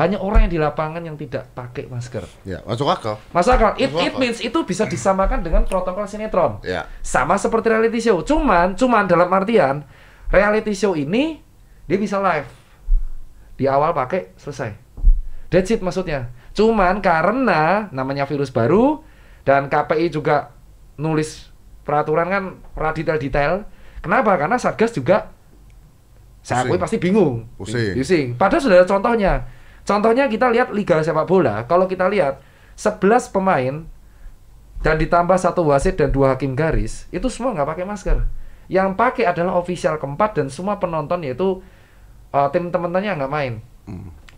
Hanya orang yang di lapangan yang tidak pakai masker. Ya, masuk akal. Masuk akal. It means itu bisa disamakan dengan protokol sinetron. Ya. Sama seperti reality show. Cuman dalam artian reality show ini dia bisa live. Di awal pakai, selesai. That's it maksudnya. Cuman karena namanya virus baru dan KPI juga nulis peraturan kan radetail-detail. Kenapa? Karena Satgas juga saya akui pasti bingung. Pusing. Padahal sudah ada contohnya. Contohnya kita lihat liga sepak bola, kalau kita lihat 11 pemain dan ditambah 1 wasit dan 2 hakim garis, itu semua nggak pakai masker. Yang pakai adalah official keempat dan semua penonton yaitu tim teman-temannya nggak main.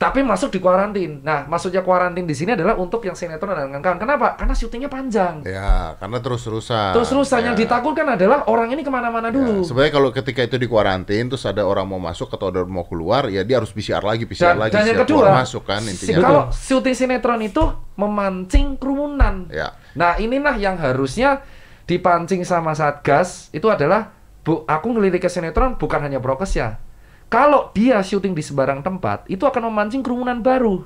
Tapi masuk di kuarantin. Nah, maksudnya kuarantin di sini adalah untuk yang sinetron dan kawan-kawan. Kenapa? Karena syutingnya panjang. Ya, karena terus-terusan. Terus-terusan. Ya. Yang ditakutkan adalah orang ini kemana-mana dulu. Ya, sebenarnya kalau ketika itu di kuarantin, terus ada orang mau masuk atau ada mau keluar, ya dia harus PCR lagi. Dan yang kedua, masuk kan intinya. Kalau syuting sinetron itu memancing kerumunan. Ya. Nah, inilah yang harusnya dipancing sama Satgas. Itu adalah, aku ngelirik ke sinetron bukan hanya prokes ya. Kalau dia syuting di sembarang tempat, itu akan memancing kerumunan baru.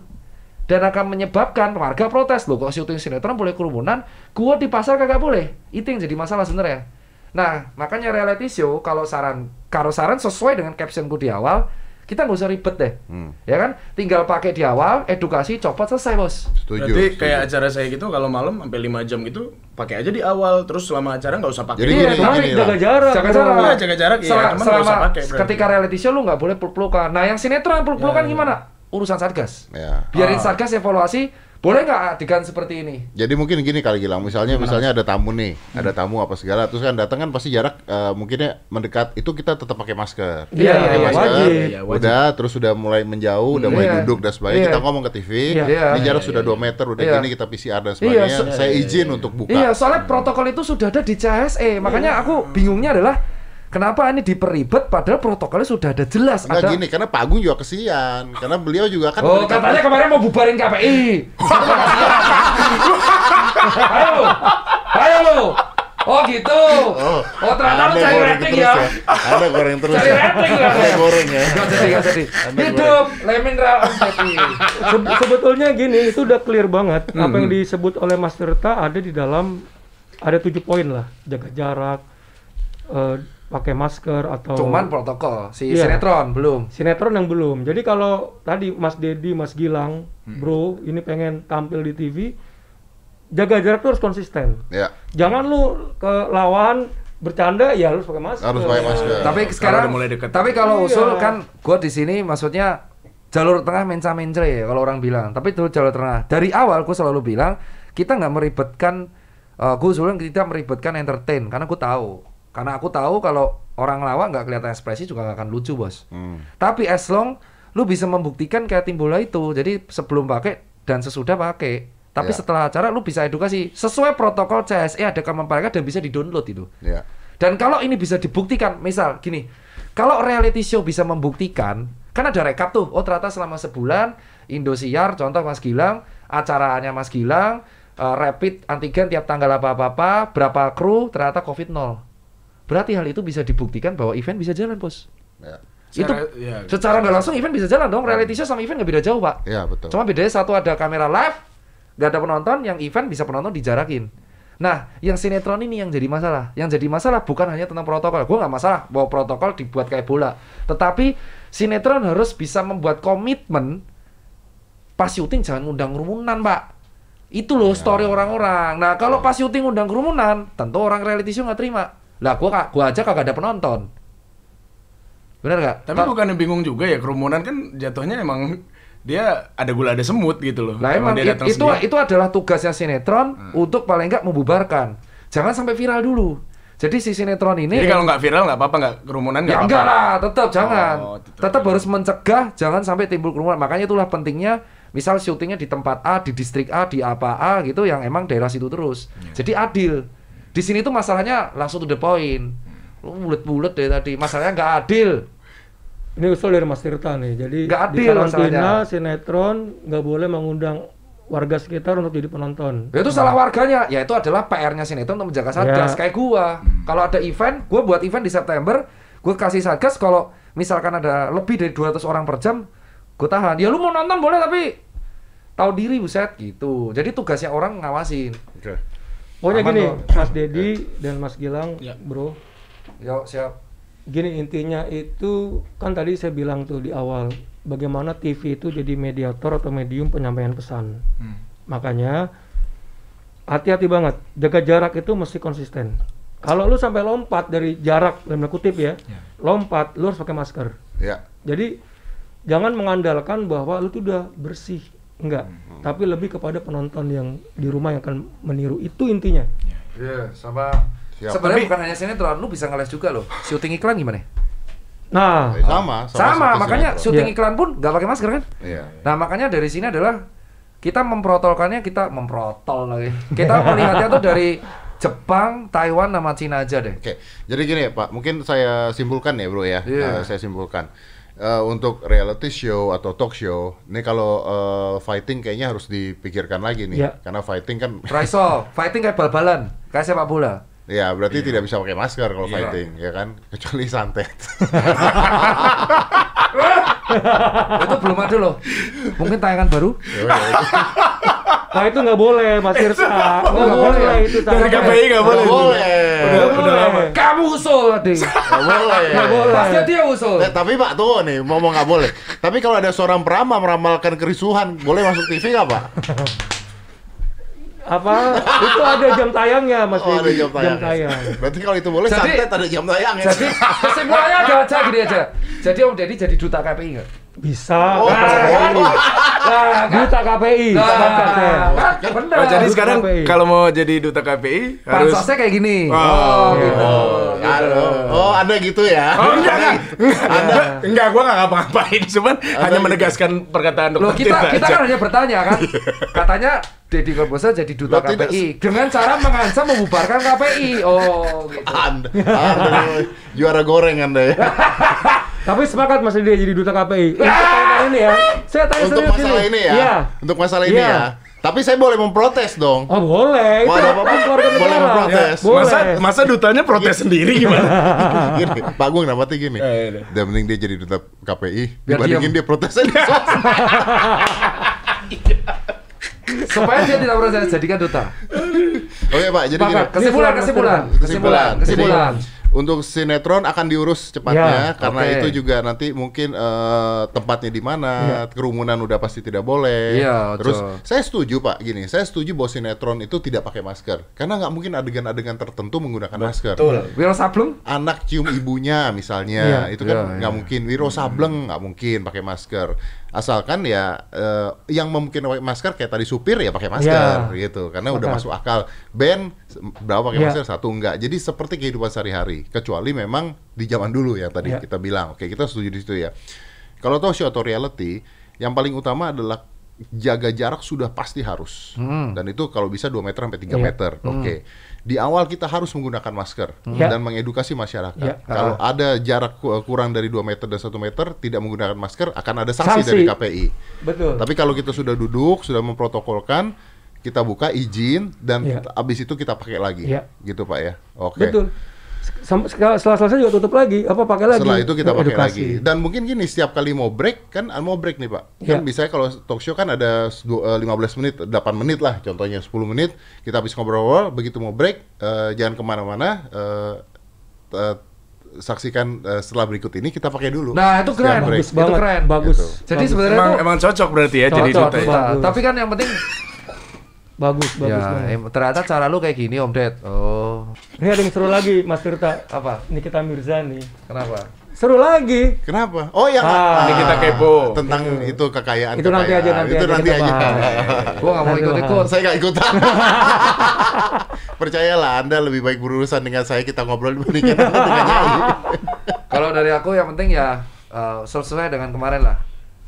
Dan akan menyebabkan warga protes. Loh, kok syuting sinetron boleh kerumunan, gua di pasar kagak boleh? Itu yang jadi masalah sebenarnya. Nah, makanya reality show, kalau saran sesuai dengan captionku di awal, kita nggak usah ribet deh. Ya kan? Tinggal pakai di awal, edukasi, copot, selesai bos. Setuju. Berarti kayak acara saya gitu, kalau malam sampai 5 jam gitu, pakai aja di awal, terus selama acara nggak usah pakai. Jadi jaga jarak. Selama ketika reality show lu nggak boleh peluk-pelukan. Nah yang sinetron peluk-pelukan gimana? Urusan Satgas. Ya. Biarin Satgas evaluasi. Boleh nggak adegan seperti ini? Jadi mungkin gini kali Gilang, misalnya ada tamu nih, ada tamu apa segala, terus kan datang kan pasti jarak mungkinnya mendekat, itu kita tetap pakai masker. Iya, pakai masker. Wajib. Terus sudah mulai menjauh, udah mulai duduk dan sebagainya, kita ngomong ke TV, ini jarak sudah 2 meter, udah gini kita PCR dan sebagainya, saya izin untuk buka. Iya, soalnya protokol itu sudah ada di CHSE, makanya aku bingungnya adalah kenapa ini diperibet padahal protokolnya sudah ada jelas. Nggak ada gini, karena Pak Agung juga kesian. Karena beliau juga kan katanya kemarin mau bubarin KPI. Ayo lo. Oh gitu. Oh ternyata cari rating ya. Ada goreng terus. Cari rating ya. Ada goreng ya. Nggak jadi. Hidup lemineral. Sebetulnya gini, itu udah clear banget. Apa yang disebut oleh Mas Tirta ada di dalam, ada 7 poin lah. Jaga jarak, pakai masker atau cuman protokol sinetron belum. Sinetron yang belum. Jadi kalau tadi Mas Dedi, Mas Gilang, Bro, ini pengen tampil di TV, jaga jarak terus konsisten. Ya. Jangan lu ke lawan bercanda ya harus pakai masker. Harus pakai masker. Tapi sekarang mulai deket. Tapi kalau usul kan gua di sini maksudnya jalur tengah menca-mencre ya kalau orang bilang. Tapi itu jalur tengah. Dari awal gua selalu bilang kita nggak meribetkan entertain karena gua tahu. Kalau orang lawak nggak kelihatan ekspresi juga nggak akan lucu bos. Tapi as long lu bisa membuktikan kayak tim bola itu. Jadi sebelum pakai dan sesudah pakai. Tapi setelah acara lu bisa edukasi sesuai protokol CHSE ada Kemenparekraf dan bisa di-download itu. Dan kalau ini bisa dibuktikan, misal gini, kalau reality show bisa membuktikan, kan ada rekap tuh. Oh ternyata selama sebulan Indosiar, contoh Mas Gilang, acaranya Mas Gilang, rapid antigen tiap tanggal apa-apa, berapa kru ternyata COVID 0. Berarti hal itu bisa dibuktikan bahwa event bisa jalan, bos. Secara nggak langsung event bisa jalan dong. Reality show sama event nggak beda jauh, Pak. Iya, betul. Cuma bedanya satu ada kamera live, nggak ada penonton, yang event bisa penonton dijarakin. Nah, yang sinetron ini yang jadi masalah. Yang jadi masalah bukan hanya tentang protokol. Gue nggak masalah bahwa protokol dibuat kayak bola. Tetapi sinetron harus bisa membuat komitmen pas syuting jangan ngundang kerumunan, Pak. Itu loh story orang-orang. Nah, kalau pas syuting ngundang kerumunan, tentu orang reality show nggak terima. Lah gua aja kagak ada penonton. Bener gak? Tapi bukannya bingung juga ya, kerumunan kan jatuhnya emang dia ada gula ada semut gitu loh. Lah emang itu adalah tugasnya sinetron untuk paling nggak membubarkan. Jangan sampai viral dulu. Jadi si sinetron ini jadi kalau nggak viral nggak apa-apa, nggak kerumunan nggak apa-apa. Ya enggak lah, tetap jangan. Tetap harus mencegah jangan sampai timbul kerumunan. Makanya itulah pentingnya misal syutingnya di tempat A, di distrik A, di apa A gitu, yang emang daerah situ terus. Jadi adil. Di sini tuh masalahnya langsung to the point. Lu bulet-bulet deh tadi, masalahnya nggak adil. Ini usul dari Mas Tirta nih, jadi nggak adil di karantina sinetron nggak boleh mengundang warga sekitar untuk jadi penonton. Ya, itu salah warganya, ya itu adalah PR-nya sinetron untuk menjaga Satgas. Kayak gua, kalau ada event, gua buat event di September, gua kasih Satgas kalau misalkan ada lebih dari 200 orang per jam, gua tahan. Ya lu mau nonton boleh tapi tahu diri, buset gitu. Jadi tugasnya orang ngawasin. Okay. Pokoknya gini, loh. Mas Dedi dan Mas Gilang, bro. Yo, siap. Gini, intinya itu kan tadi saya bilang tuh di awal, bagaimana TV itu jadi mediator atau medium penyampaian pesan. Makanya hati-hati banget, jaga jarak itu mesti konsisten. Kalau lu sampai lompat dari jarak, dalam kutip ya, lompat, lu harus pakai masker. Jadi jangan mengandalkan bahwa lu tuh udah bersih, enggak, tapi lebih kepada penonton yang di rumah yang akan meniru. Itu intinya. Sama sebenarnya bukan hanya sinetron, lu bisa ngeles juga loh. Syuting iklan gimana? Nah, sama makanya syuting iklan pun nggak pakai masker kan? Nah, makanya dari sini adalah kita memprotolkannya, kita memprotol lagi. Kita melihatnya tuh dari Jepang, Taiwan, sama Cina aja deh. Oke, jadi gini ya Pak, mungkin saya simpulkan ya bro ya, saya simpulkan. Untuk reality show atau talk show, ini kalau fighting kayaknya harus dipikirkan lagi nih. Karena fighting kan... fighting kayak bal-balan, kayak sepak bola. Ya, berarti tidak bisa pakai masker kalau fighting, ya kan? Kecuali santet. Itu belum ada loh. Mungkin tayangan baru. Nah, itu nggak boleh, Mas Tirta. Nggak boleh itu. Dari KPI nggak boleh. Kamu usul tadi. Nggak boleh. Pasti dia usul. Tapi Pak tuh nih, ngomong nggak boleh. Tapi kalau ada seorang peramal meramalkan kerusuhan, boleh masuk TV nggak Pak? Apa itu ada jam tayangnya Mas Dedi? Ada jam tayang. Berarti kalau itu boleh, jadi santet ada jam tayangnya. Jadi kesimpulannya aja gini aja. Jadi Om Dedi jadi duta KPI nggak? Bisa. Duta KPI. Benar. Jadi sekarang kalau mau jadi duta KPI harus pansosnya kayak gini. Oh, ada gitu ya. Enggak, gua nggak ngapa-ngapain, cuman hanya menegaskan perkataan dokter Tirta. Kita kan hanya bertanya kan. Katanya Deddy Corbuzier jadi duta KPI dengan cara mengancam membubarkan KPI. Oh, gitu. Juara goreng Anda ya. Tapi sepakat Mas Dedi jadi duta KPI. Saya tanya untuk masalah ini ya. Untuk masalah ini ya. Tapi saya boleh memprotes dong. Oh boleh. Mau apapun keluarga negara. Boleh memprotes. Masa dutanya protes sendiri gimana? Pak Agung namanya gini. Udah mending dia jadi duta KPI dibandingin dia protesnya di sosmed. Supaya dia tidak protes jadikan duta. Oke Pak, jadi gini. Kesimpulan. Untuk sinetron akan diurus cepatnya, karena itu juga nanti mungkin tempatnya di mana, kerumunan udah pasti tidak boleh. Terus saya setuju Pak, gini, saya setuju bahwa sinetron itu tidak pakai masker, karena nggak mungkin adegan-adegan tertentu menggunakan masker. Wiro Sableng, anak cium ibunya misalnya, itu kan nggak mungkin. Wiro Sableng nggak mungkin pakai masker. Asalkan ya yang memungkinkan pakai masker kayak tadi supir ya pakai masker gitu, karena udah masuk akal. Band berapa pakai masker, satu enggak. Jadi seperti kehidupan sehari-hari, kecuali memang di zaman dulu yang tadi kita bilang. Oke, kita setuju di situ ya. Kalau talk show atau reality, yang paling utama adalah jaga jarak sudah pasti harus. Dan itu kalau bisa 2 meter sampai 3 meter. Oke. Di awal kita harus menggunakan masker dan mengedukasi masyarakat. Kalau ada jarak kurang dari 2 meter dan 1 meter tidak menggunakan masker akan ada sanksi dari KPI. Betul. Tapi kalau kita sudah duduk, sudah memprotokolkan, kita buka izin dan abis itu kita pakai lagi. Gitu Pak ya. Oke. Betul. Setelah-setelah juga tutup lagi, apa pakai lagi? Setelah itu kita pakai lagi. Dan mungkin gini, setiap kali mau break nih Pak. Kan biasanya kalau talk show kan ada 15 menit, 8 menit lah contohnya, 10 menit. Kita habis ngobrol-ngobrol, begitu mau break, jangan kemana-mana, saksikan setelah berikut ini kita pakai dulu. Nah itu keren, bagus banget. Jadi sebenarnya emang cocok berarti ya jadi duta. Tapi kan yang penting bagus. Ternyata cara lu kayak gini Om Ded. Ini ada yang seru lagi Mas Tirta. Apa? Nikita Mirzani. Kenapa? Seru lagi. Kenapa? Oh ya, Nikita kepo tentang itu kekayaan. Itu nanti aja nanti aja. Gua nggak mau ikut-ikut. Saya nggak ikutan. Percayalah, Anda lebih baik berurusan dengan saya, kita ngobrol dibanding kita dengan nyanyi. Kalau dari aku yang penting ya sesuai dengan kemarin lah.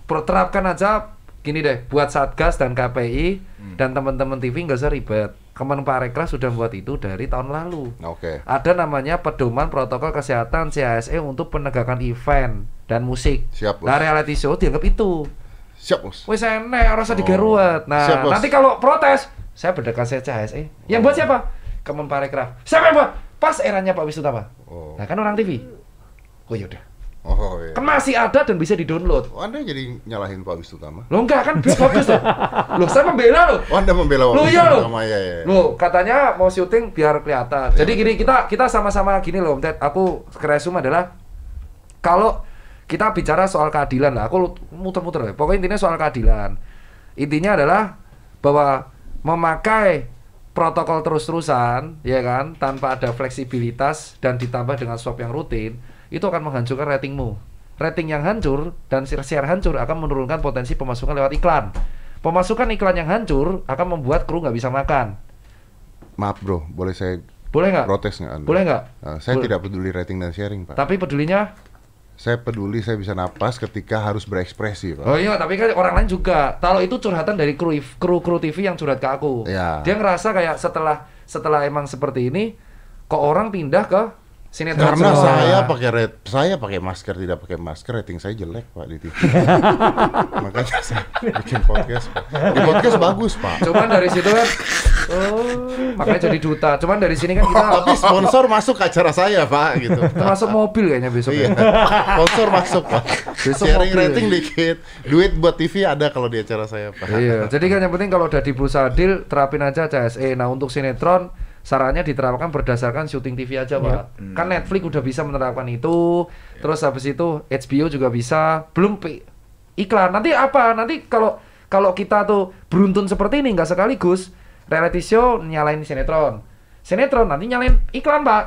Terapkan aja gini deh, buat Satgas dan KPI dan teman-teman TV nggak usah ribet. Kemenparekraf sudah buat itu dari tahun lalu. Oke. Ada namanya pedoman protokol kesehatan CHSE untuk penegakan event dan musik. Siap, Bos. Nah, reality show dianggap itu. Siap, Bos. Wes enek, ora usah digaruat. Nah, siap, nanti kalau protes, saya berdekat saya CHSE. Yang buat siapa? Kemenparekraf. Siapa yang buat? Pas eranya Pak Wishnutama. Nah, kan orang TV. Oh, yaudah. Oh, iya. Kan masih ada dan bisa di-download. Oh, Anda jadi nyalahin Pak Wishnutama? Loh enggak, kan bagus loh. Loh, saya membela loh. Oh, Anda membela Pak Wishnutama ya. Loh, katanya mau syuting biar kelihatan. Ya, jadi gini, kita sama-sama gini loh, Om Ted. Aku resum adalah kalau kita bicara soal keadilan lah, aku muter-muter. Pokoknya intinya soal keadilan. Intinya adalah bahwa memakai protokol terus-terusan, ya kan, tanpa ada fleksibilitas dan ditambah dengan swab yang rutin, itu akan menghancurkan ratingmu. Rating yang hancur dan share hancur akan menurunkan potensi pemasukan lewat iklan. Pemasukan iklan yang hancur akan membuat kru nggak bisa makan. Maaf bro, boleh saya protes nggak Anda? Boleh nggak? Saya tidak peduli rating dan sharing, Pak. Tapi pedulinya? Saya peduli saya bisa napas ketika harus berekspresi, Pak. Oh iya, tapi kan orang lain juga. Kalau itu curhatan dari kru TV yang curhat ke aku. Ya. Dia ngerasa kayak setelah emang seperti ini, kok orang pindah ke sinetron. Karena saya pakai masker, tidak pakai masker, rating saya jelek, Pak, di TV. Makanya saya bikin podcast. Di podcast bagus, Pak. Cuman dari situ kan, makanya jadi duta. Cuman dari sini kan kita. Tapi sponsor masuk ke acara saya, Pak, gitu. Masuk mobil kayaknya besok. Iya. Sponsor masuk, Pak. Sharing rating dikit, duit buat TV ada kalau di acara saya, Pak. Iya. Jadi kan yang penting kalau udah di Bursa Adil terapin aja CSE. Nah, untuk sinetron sarannya diterapkan berdasarkan syuting TV aja, Pak. Kan Netflix udah bisa menerapkan itu. Terus habis itu HBO juga bisa. Belum iklan. Nanti apa? Nanti kalau kita tuh beruntun seperti ini nggak sekaligus reality show nyalain sinetron. Sinetron nanti nyalain iklan, Pak.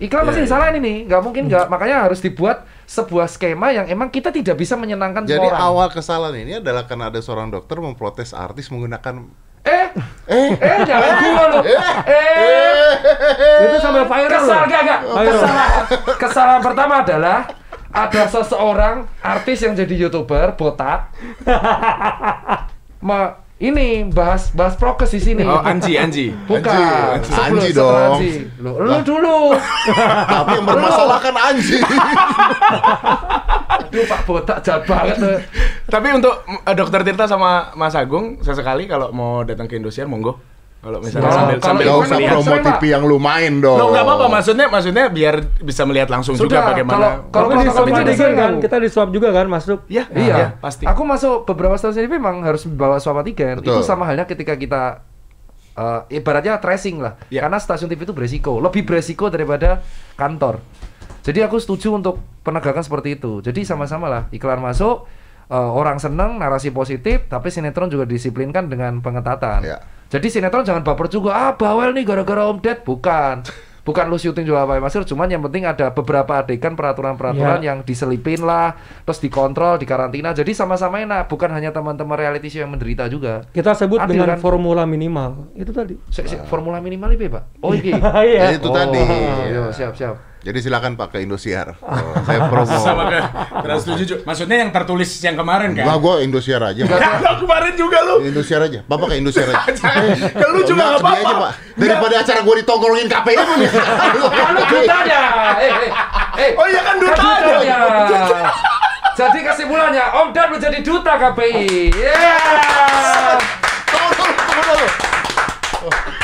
Iklan pasti disalahin ini. Nggak mungkin nggak. Makanya harus dibuat sebuah skema yang emang kita tidak bisa menyenangkan semua orang. Jadi awal kesalahan ini adalah karena ada seorang dokter memprotes artis menggunakan nyalain gua loh. Itu sampai viral. Kesalahan pertama adalah ada seseorang artis yang jadi YouTuber botak. Ini bahas prokes di sini. Oh, Anji. Bukan. Anji dong. Lu dulu. Tapi yang bermasalah kan Anji. Aduh, Pak botak jahat banget. Tapi untuk Dokter Tirta sama Mas Agung, sesekali kalau mau datang ke Indosiar monggo. Kalau misalnya sambil promo TV yang lumayan dong. Nggak apa-apa, maksudnya biar bisa melihat langsung juga bagaimana. Kalau kita di swab juga kan masuk. Iya, pasti. Aku masuk beberapa stasiun TV memang harus bawa swab antigen. Itu sama halnya ketika kita ibaratnya tracing lah. Karena stasiun TV itu beresiko, lebih beresiko daripada kantor. Jadi aku setuju untuk penegakan seperti itu. Jadi sama-sama lah, iklan masuk, orang seneng, narasi positif, tapi sinetron juga disiplinkan dengan pengetatan. Jadi sinetron jangan baper juga, bawel nih gara-gara Om Ded. Bukan lu syuting juga pakai masker, cuman yang penting ada beberapa adegan peraturan-peraturan yang diselipin lah, terus dikontrol, dikarantina. Jadi sama-sama enak, bukan hanya teman-teman reality show yang menderita juga. Kita sebut dengan formula minimal, itu tadi. Formula minimal itu, Pak? Oh iya, itu tadi. Siap-siap. Jadi silakan pakai Indosiar. Saya promo. Sama kan. Terus setuju. Maksudnya yang tertulis yang kemarin kan? Nah, gua Indosiar aja. Enggak, kemarin juga lu. Indosiar aja. Bapak kayak Indosiar aja. Kalau lu juga enggak apa-apa. Daripada acara gua ditongkrongin KPI lu. Lu dutanya. Oh iya kan dutanya. Jadi kesimpulannya Om Dan menjadi duta KPI. Yeah. Tolong.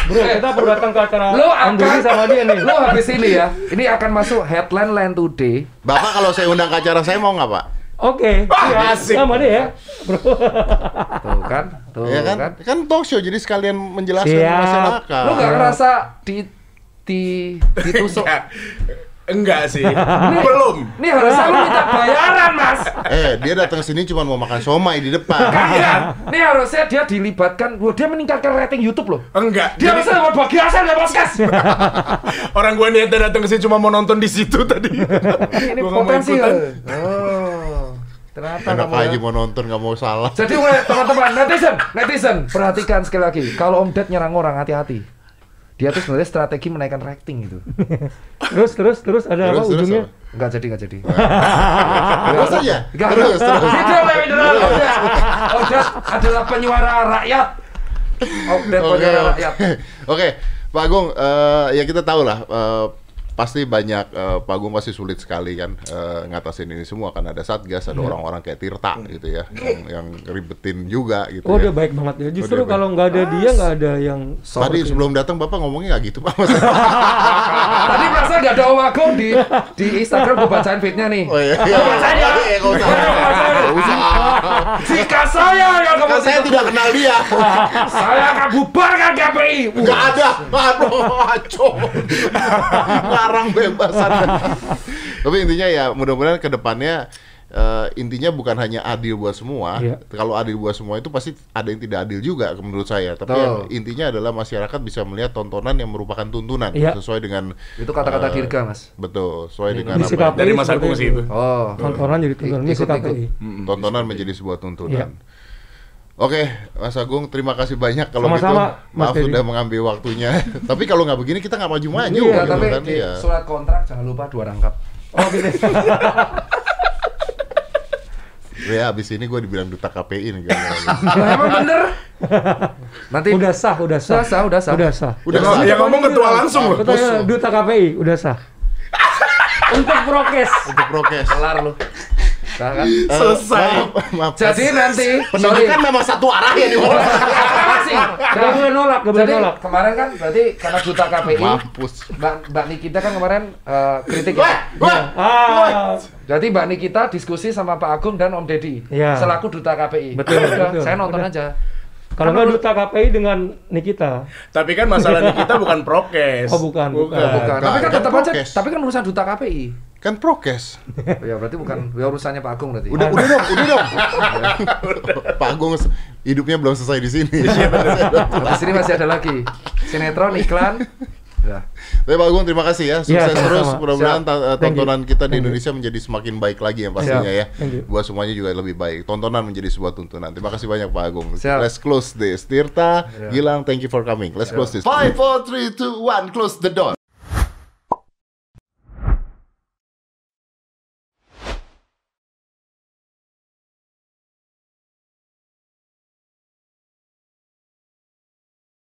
Bro, kita perlu datang ke acara Anduri sama dia nih. Lo habis ini ya. Ini akan masuk headline Land Today. Bapak kalau saya undang ke acara saya mau nggak, Pak? Oke. Asik. Sama dia ya, bro. Tuh kan, kan talk show jadi sekalian menjelaskan masyarakat. Lo nggak ngerasa ditusuk? Enggak sih, belum. Nih harusnya lu minta bayaran, Mas. Dia datang sini cuma mau makan somai di depan. Kan? Nih harusnya dia dilibatkan. Dia meningkatkan rating YouTube loh. Enggak. Dia harusnya dapat bagian dari podcast. Orang gua nih datang ke sini cuma mau nonton di situ tadi. Ini potensi. Ternyata enak aja mau nonton, nggak mau salah. Jadi teman-teman netizen, perhatikan sekali lagi. Kalau Om Ded nyerang orang hati-hati. Dia tuh sebenarnya strategi menaikkan rating gitu. terus ada apa ujungnya? Enggak jadi. Terus aja. Terus. Odat adalah penyuara rakyat. Oke, Pak Agung, ya kita tahu lah pasti banyak, Pak Agung pasti sulit sekali kan ngatasin ini semua, kan ada Satgas, ada orang-orang kayak Tirta gitu ya, yang ribetin juga gitu. Oh, dia baik banget ya. Justru kalau nggak ada dia, nggak ada yang... Tadi sebelum datang Bapak ngomongnya nggak gitu, Pak. Tadi perasaan nggak ada Om Agung di Instagram, gue bacain feed-nya nih. Oh iya, jika saya yang kamu... Saya tidak kenal dia. Saya akan bubarkan KPI. Nggak ada. Aduh, larang bebasan. Tapi intinya ya mudah-mudahan ke depannya intinya bukan hanya adil buat semua. Yeah. Kalau adil buat semua itu pasti ada yang tidak adil juga menurut saya. Tapi intinya adalah masyarakat bisa melihat tontonan yang merupakan tuntunan sesuai dengan itu kata-kata Dirga, Mas. Betul, sesuai dengan apa KPI, dari Mas Agung sih itu. Oh, tontonan jadi tuntunan. Tontonan menjadi sebuah tuntunan. Yeah. Oke, Mas Agung, terima kasih banyak. Kalau gitu, maaf sudah mengambil waktunya. Tapi kalau nggak begini kita nggak maju-maju. Iya, gitu, tapi kan, ya. Surat kontrak jangan lupa 2 rangkap. Oh, gitu. Ya, abis ini gue dibilang duta KPI nih. Emang bener? Nanti udah sah. Yang ngomong ketua langsung loh. Duta KPI udah sah. Untuk prokes. Kelar lu. Kan? Selesai. Maaf. Jadi nanti penolakan memang satu arah ya di mana. Gak boleh nolak. Kemarin kan berarti karena duta KPI. Mbak Nikita kan kemarin kritik. Jadi Mbak Nikita diskusi sama Pak Agung dan Om Deddy selaku duta KPI. Betul. Saya nonton aja. Kalau nggak duta KPI dengan Nikita. Tapi kan masalah Nikita bukan prokes. Oh, bukan. Tapi kan tetap aja. Tapi kan urusan duta KPI. Kan prokes. Ya berarti bukan urusannya Pak Agung berarti. Udah dong. Pak Agung hidupnya belum selesai di sini. Di sini masih ada lagi. Sinetron, iklan. Tapi Pak Agung terima kasih ya, sukses terus, mudah-mudahan tontonan kita di Indonesia menjadi semakin baik lagi ya pastinya ya, buat semuanya juga lebih baik, tontonan menjadi sebuah tuntunan. Terima kasih banyak Pak Agung. Let's close this. Tirta, Gilang, thank you for coming. Let's close this. 5, 4, 3, 2, 1, close the door.